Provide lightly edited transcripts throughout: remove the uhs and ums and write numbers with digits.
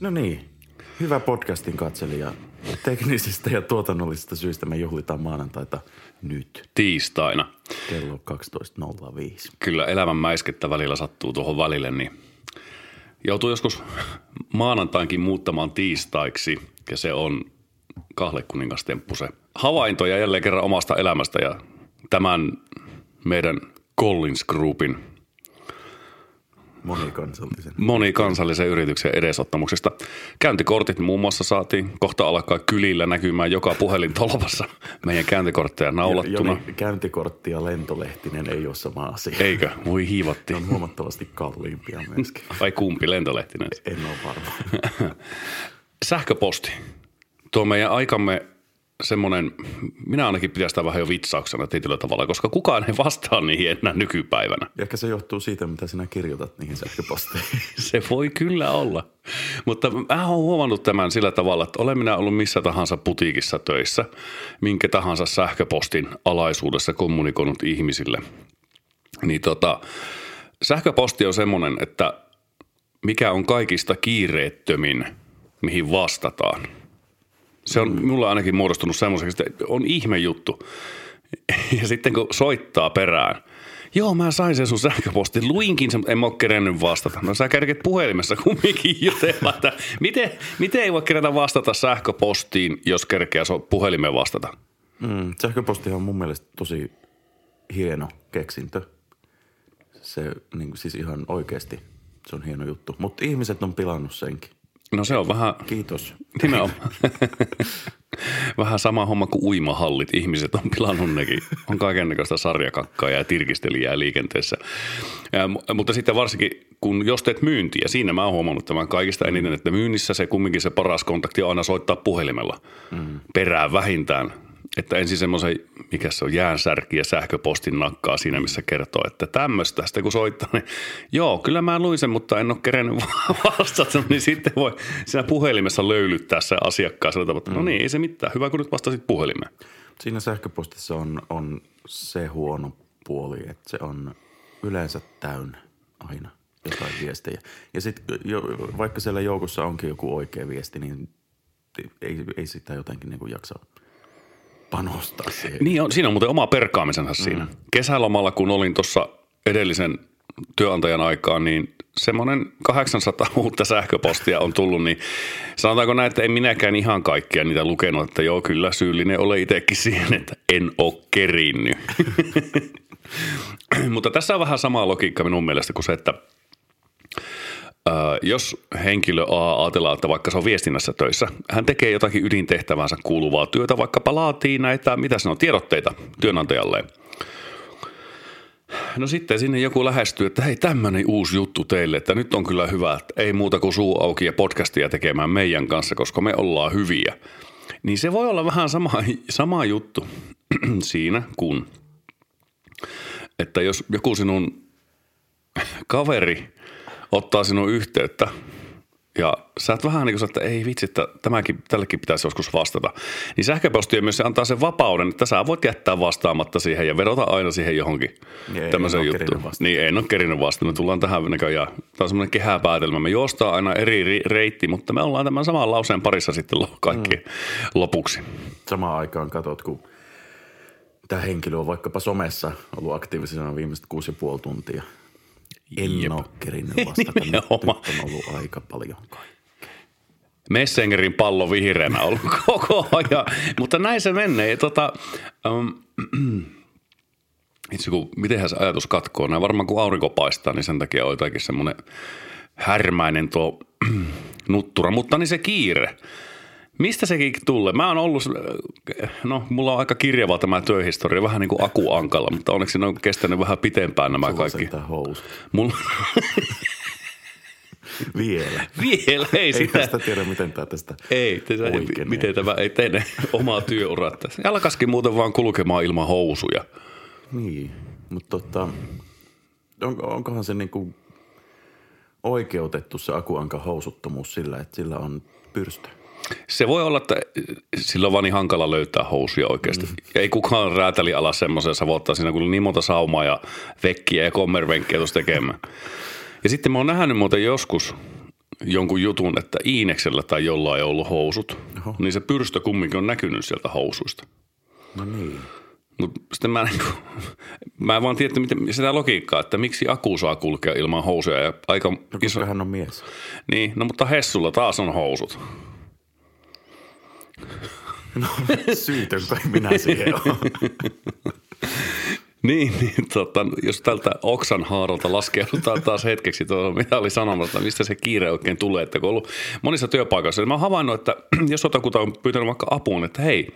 No niin, hyvä podcastin katselija. Teknisistä ja tuotannollisista syistä me juhlitaan maanantaita nyt. Tiistaina. Kello 12.05. Kyllä elämän mäiskettä välillä sattuu tuohon välille, niin joutuu joskus maanantainkin muuttamaan tiistaiksi ja se on kahlekuningastemppu se. Havaintoja jälleen kerran omasta elämästä ja tämän meidän Collins Groupin monikansallisen yrityksen edesottamuksesta. Käyntikortit muun muassa saatiin. Kohta alkaa kylillä näkymään joka puhelintolvassa meidän käyntikortteja naulattuna. Joni, käyntikortti ja lentolehtinen ei ole sama asia. Eikö? Voi hiivatti. Ne on huomattavasti kalliimpia myöskin. Vai kumpi, lentolehtinen? En ole varma. Sähköposti. Tuo meidän aikamme semmoinen, minä ainakin pidän sitä vähän jo vitsauksena tietyllä tavalla, koska kukaan ei vastaa niihin enää nykypäivänä. Ja ehkä se johtuu siitä, mitä sinä kirjoitat niihin sähköposteihin. Se voi kyllä olla. Mutta mä oon huomannut tämän sillä tavalla, että olen minä ollut missä tahansa putiikissa töissä, minkä tahansa sähköpostin alaisuudessa kommunikoinut ihmisille. Niin sähköposti on semmoinen, että mikä on kaikista kiireettömin, mihin vastataan. Se on minulla ainakin muodostunut semmoiseksi, että on ihme juttu. Ja sitten kun soittaa perään, joo mä sain sen sun sähköpostin, luinkin sen, en mä ole kerennyt vastata. No sä kerket puhelimessa kumminkin jutella, että miten ei voi kerätä vastata sähköpostiin, jos kerkeä puhelimeen vastata? Sähköpostihan on mun mielestä tosi hieno keksintö. Se niin, siis ihan oikeasti, se on hieno juttu, mutta ihmiset on pilannut senkin. No se on vähän... Kiitos. Nimenomaan. Vähän sama homma kuin uimahallit. Ihmiset on pilannut nekin. On kaikennäköistä sarjakakkaa ja tirkistelijää liikenteessä. Mutta sitten varsinkin, kun jos teet myyntiä, siinä mä oon huomannut tämän kaikista eniten, että myynnissä se kumminkin se paras kontakti on aina soittaa puhelimella. Perään vähintään. Että ensin semmoisen, mikä se on, jäänsärki ja sähköpostin nakkaa siinä, missä kertoo, että tämmöistä. Sitten kun soittaa, niin joo, kyllä mä luin sen, mutta en ole kerennyt vastata. Niin sitten voi siinä puhelimessa löylyttää se asiakkaan sillä tavalla, no niin, ei se mitään. Hyvä, kun nyt vastasit puhelimeen. Siinä sähköpostissa on se huono puoli, että se on yleensä täynnä aina jotain viestejä. Ja sitten vaikka siellä joukossa onkin joku oikea viesti, niin ei sitä jotenkin niin jaksaa panostaa siihen. Niin on, siinä on muuten oma perkaamisensa siinä. Kesälomalla, kun olin tuossa edellisen työnantajan aikaan, niin semmoinen 800 uutta sähköpostia on tullut, niin sanotaanko näin, että en minäkään ihan kaikkia niitä lukenut, että joo kyllä syyllinen olen itsekin siihen, että en ole kerinnyt. Mutta tässä on vähän sama logiikka minun mielestä kuin se, että jos henkilö A ajatellaan, että vaikka se on viestinnässä töissä, hän tekee jotakin ydintehtävänsä kuuluvaa työtä, vaikkapa laatii näitä, mitä se on, tiedotteita työnantajalleen. No sitten sinne joku lähestyy, että hei tämmöinen uusi juttu teille, että nyt on kyllä hyvä, että ei muuta kuin suu auki ja podcastia tekemään meidän kanssa, koska me ollaan hyviä. Niin se voi olla vähän sama juttu siinä, kun että jos joku sinun kaveri ottaa sinun yhteyttä ja sä oot vähän niin kuin että ei vitsi, että tällekin pitäisi joskus vastata. Niin sähköposti myös se antaa sen vapauden, että sä voit jättää vastaamatta siihen ja vedota aina siihen johonkin tämmöiseen juttuun. Niin en ole kerinyt vastata. Me tullaan tähän näköjään. Tämä on semmoinen kehäpäätelmä. Me juostaan aina eri reitti, mutta me ollaan tämän saman lauseen parissa sitten kaikki lopuksi. Samaan aikaan katsot, kun tämä henkilö on vaikkapa somessa ollut aktiivisena viimeiset 6,5 tuntia. En ole kerinnyt vastata. Nyt on ollut aika paljon kaikkea. Messengerin pallo vihreänä ollut koko ajan. Mutta näin se menee. Itse kun, mitenhän se ajatus katkoo? Näin varmaan kun aurinko paistaa, niin sen takia on jotakin semmoinen härmäinen tuo nuttura. Mutta niin se kiire. Mistä sekin tulee? Mä oon ollut, no mulla on aika kirjava tämä työhistoria, vähän niin kuin Aku Ankalla, mutta onneksi ne on kestänyt vähän pitempään nämä kaikki. Mulla Vielä, ei sitä. Ei tästä tiedä, miten tämä tästä oikeenee. Miten tämä ei tene omaa työuraa tässä. Jalkaskin muuten vaan kulkemaan ilman housuja. Niin, mutta onkohan se niinku oikeutettu se Aku Ankan housuttomuus sillä, että sillä on pyrstö? Se voi olla, että sillä on vaan niin hankala löytää housuja oikeasti. Ja ei kukaan räätäli ala semmoisen savottaa siinä, kun niin monta saumaa ja vekkiä ja kommervenkkiä tuossa tekemään. Ja sitten mä oon nähnyt muuten joskus jonkun jutun, että Iineksellä tai jollain on ollut housut, oho, niin se pyrstö kumminkin on näkynyt sieltä housuista. No niin. Mutta sitten mä en vaan tiedä miten, sitä logiikkaa, että miksi Aku saa kulkea ilman housuja. Ja aika iso... hän on mies. Niin, no mutta Hessulla taas on housut. No syytön kai minä siihen on. Niin jos tältä oksan haaralta laskeudutaan taas hetkeksi tuohon, mitä oli sanomassa, mistä se kiire oikein tulee, että kun on ollut monissa työpaikassa, niin mä oon havainnut, että jos jotakuta on pyytänyt vaikka apuun, että hei,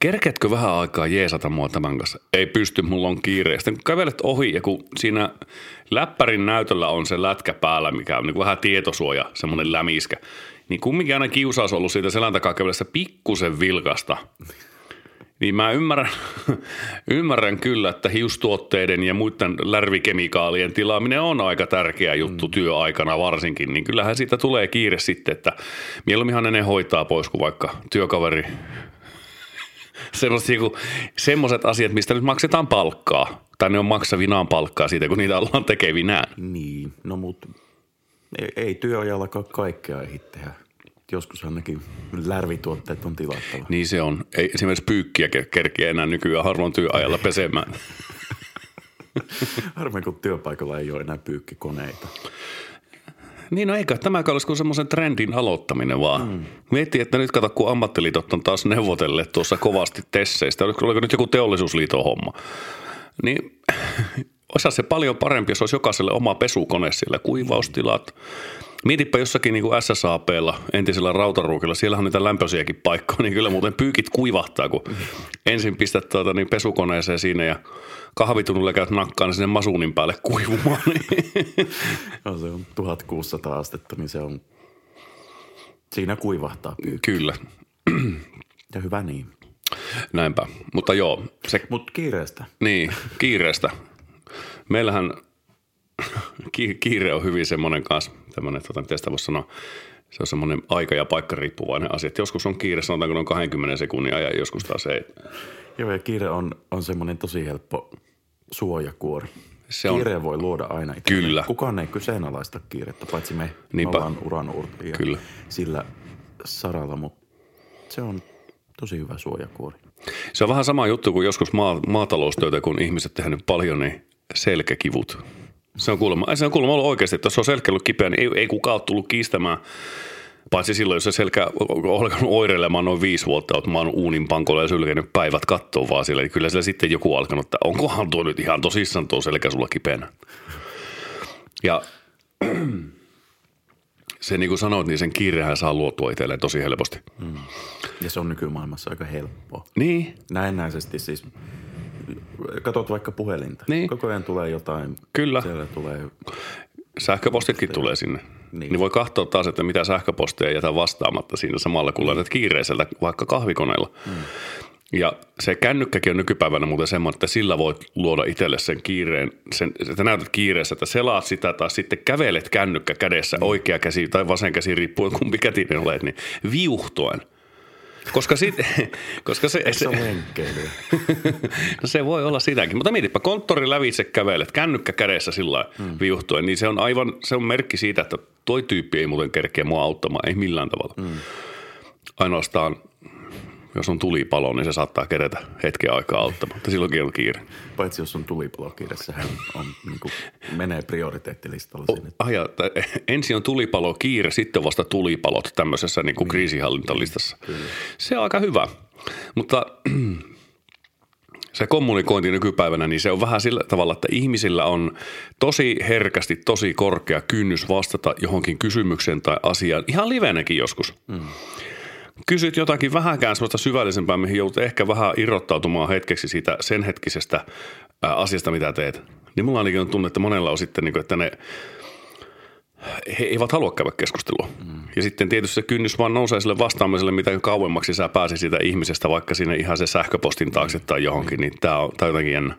kerkeätkö vähän aikaa jeesata mua tämän kanssa? Ei pysty, mulla on kiire. Sitten kun kävelet ohi ja kun siinä läppärin näytöllä on se lätkä päällä, mikä on niin vähän tietosuoja, semmoinen lämiskä, niin kumminkin aina kiusaus on ollut siitä selän takaa kävellessä pikkusen vilkasta. Niin mä ymmärrän kyllä, että hiustuotteiden ja muiden lärvikemikaalien tilaaminen on aika tärkeä juttu työaikana varsinkin. Niin kyllähän siitä tulee kiire sitten, että mieluumminhan ne hoitaa pois kuin vaikka työkaveri. Semmoiset asiat, mistä nyt maksetaan palkkaa, tai ne on maksavinaan palkkaa siitä, kun niitä ollaan tekevinään. Niin, no mutta ei työajallakaan kaikkea ehdi tehdä. Joskus ainakin lärvituotteet on tilattava. Niin se on. Ei esimerkiksi pyykkiä kerkeä enää nykyään harvoin työajalla pesemään. Harvoin, kun työpaikalla ei ole enää pyykkikoneita. Niin, no eikä tämäkään olisi kuin semmoisen trendin aloittaminen vaan. Miettii, että nyt kato, kun ammattiliitot on taas neuvotelleet tuossa kovasti tesseistä. Oliko nyt joku teollisuusliiton homma? Niin olisi se paljon parempi, jos olisi jokaiselle oma pesukone siellä, kuivaustilat. Mietipä jossakin niin kuin SSAB:lla, entisellä Rautaruukilla, siellähän on niitä lämpöisiäkin paikkoja, niin kyllä muuten pyykit kuivahtaa, kun ensin pistät niin pesukoneeseen siinä ja kahvitunnulle käyt nakkaan sinne masuunin päälle kuivumaan. No, se on 1600 astetta, niin se on, siinä kuivahtaa pyykki. Kyllä. Ja hyvä niin. Näinpä, mutta joo. Se... Mutta kiireestä. Niin, kiireestä. Meillähän... Kiire on hyvin semmoinen kanssa, tämmöinen, miten sitä voisi sanoa, se on semmoinen aika- ja paikkariippuvainen asia. Että joskus on kiire, sanotaanko noin 20 sekunnin ajan, joskus taas ei. Joo, ja kiire on semmoinen tosi helppo suojakuori. Kiire voi luoda aina itse. Kyllä. Kukaan ei kyseenalaista kiirettä, paitsi me. Niinpä. Ollaan uranuurtia sillä saralla, mutta se on tosi hyvä suojakuori. Se on vähän sama juttu kuin joskus maataloustöitä, kun ihmiset tehnyt paljon, niin selkäkivut. Se on kuulemma ollut oikeasti, että jos on selkä ollut kipeä, niin ei kukaan ole tullut kiistämään, paitsi silloin, jos se selkä on alkanut oireilemaan noin 5 vuotta, olet maannut uunin pankolla ja sylkenyt päivät kattoon vaan siellä, niin kyllä siellä sitten joku alkanut, että onkohan tuo nyt ihan tosissaan tuo selkä sulla kipeänä. Ja se niin kuin sanoit, niin sen kiirehän saa luotua itselleen tosi helposti. Ja se on nykymaailmassa aika helppoa. Niin. Näennäisesti siis. Katot vaikka puhelinta. Niin. Koko ajan tulee jotain. Kyllä. Siellä tulee... Sähköpostitkin tulee sinne. Niin voi katsoa taas, että mitä sähköposteja jätä vastaamatta siinä samalla, kun laitat kiireiseltä vaikka kahvikoneella. Ja se kännykkäkin on nykypäivänä muuten semmoinen, että sillä voit luoda itselle sen kiireen, että näytät kiireessä, että selaat sitä tai sitten kävelet kännykkä kädessä, oikea käsi tai vasen käsi, riippuen kumpi kätinen olet, niin viuhtuen. Se voi olla sitäkin. Mutta mietipä, konttori lävitse kävelet, kännykkä kädessä sillä viuhtuen, niin se on merkki siitä, että toi tyyppi ei muuten kerkeä mua auttamaan, ei millään tavalla. Ainoastaan, jos on tulipalo, niin se saattaa kerätä hetken aikaa auttamaan, mutta silloinkin on kiire. Paitsi jos on tulipalokiire, sehän on, niin kuin, menee prioriteettilistalla sinne. Ensin on tulipalokiire, sitten vasta tulipalot tämmöisessä niin kuin kriisinhallintalistassa. Kyllä. Se on aika hyvä, mutta se kommunikointi nykypäivänä, niin se on vähän sillä tavalla, että ihmisillä on tosi herkästi tosi korkea kynnys vastata johonkin kysymykseen tai asiaan, ihan livenäkin joskus. Kysyt jotakin vähänkään sellaista syvällisempää, mihin joudut ehkä vähän irrottautumaan hetkeksi siitä sen hetkisestä asiasta, mitä teet. Niin mulla ainakin on tunne, että monella on sitten, että he eivät halua käydä keskustelua. Ja sitten tietysti se kynnys vaan nousee sille vastaamiselle, mitä kauemmaksi sä pääsit siitä ihmisestä, vaikka sinne ihan se sähköpostin taakse tai johonkin, niin tää on jotenkin jännä.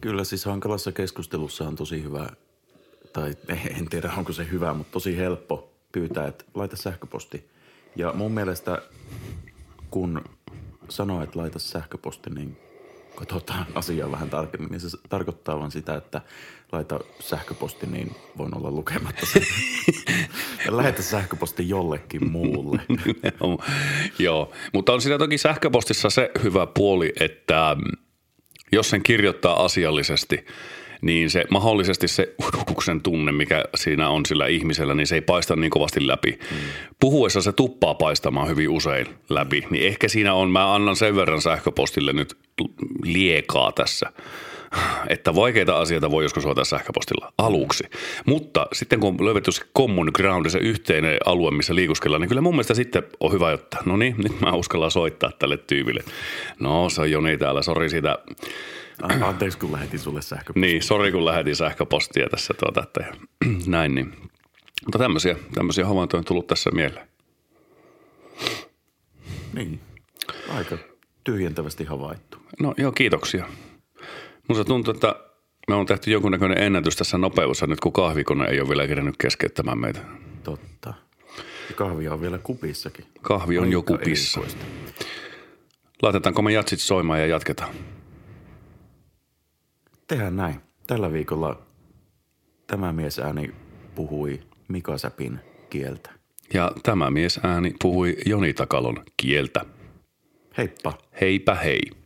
Kyllä siis hankalassa keskustelussa on tosi hyvä, tai en tiedä onko se hyvä, mutta tosi helppo pyytää, että laita sähköposti. Ja mun mielestä, kun sanoo, että laita sähköposti, niin katsotaan asiaa vähän tarkemmin, niin se tarkoittaa vaan sitä, että laita sähköposti, niin voin olla lukematta sen. Ja lähetä sähköposti jollekin muulle. Joo, mutta on siinä toki sähköpostissa se hyvä puoli, että jos sen kirjoittaa asiallisesti, niin se mahdollisesti se uhkuksen tunne, mikä siinä on sillä ihmisellä, niin se ei paista niin kovasti läpi. Puhuessa se tuppaa paistamaan hyvin usein läpi, niin ehkä siinä on, mä annan sen verran sähköpostille nyt liekaa tässä, että vaikeita asioita voi joskus hoitaa sähköpostilla aluksi. Mutta sitten kun on löydetty se common ground, se yhteinen alue, missä liikuskellaan, niin kyllä mun mielestä sitten on hyvä, että no niin, nyt mä uskallan soittaa tälle tyypille. No se on Joni täällä, sori siitä. Anteeksi, kun lähetin sulle sähköpostia. Niin, sori, kun lähetin sähköpostia tässä että näin niin. Mutta tämmöisiä havaintoja on tullut tässä mieleen. Niin, aika tyhjentävästi havaittu. No joo, kiitoksia. Musta tuntuu, että me on tehty jonkunnäköinen ennätys tässä nopeudessa nyt, kun kahvikone ei ole vielä kerännyt keskeyttämään meitä. Totta. Ja kahvia on vielä kupissakin. Kahvi on jo kupissa. Laitetaanko me jatsit soimaan ja jatketaan? Tehdään näin. Tällä viikolla tämä miesääni puhui Mika Säpin kieltä. Ja tämä miesääni puhui Joni Takalon kieltä. Heippa. Heipä hei.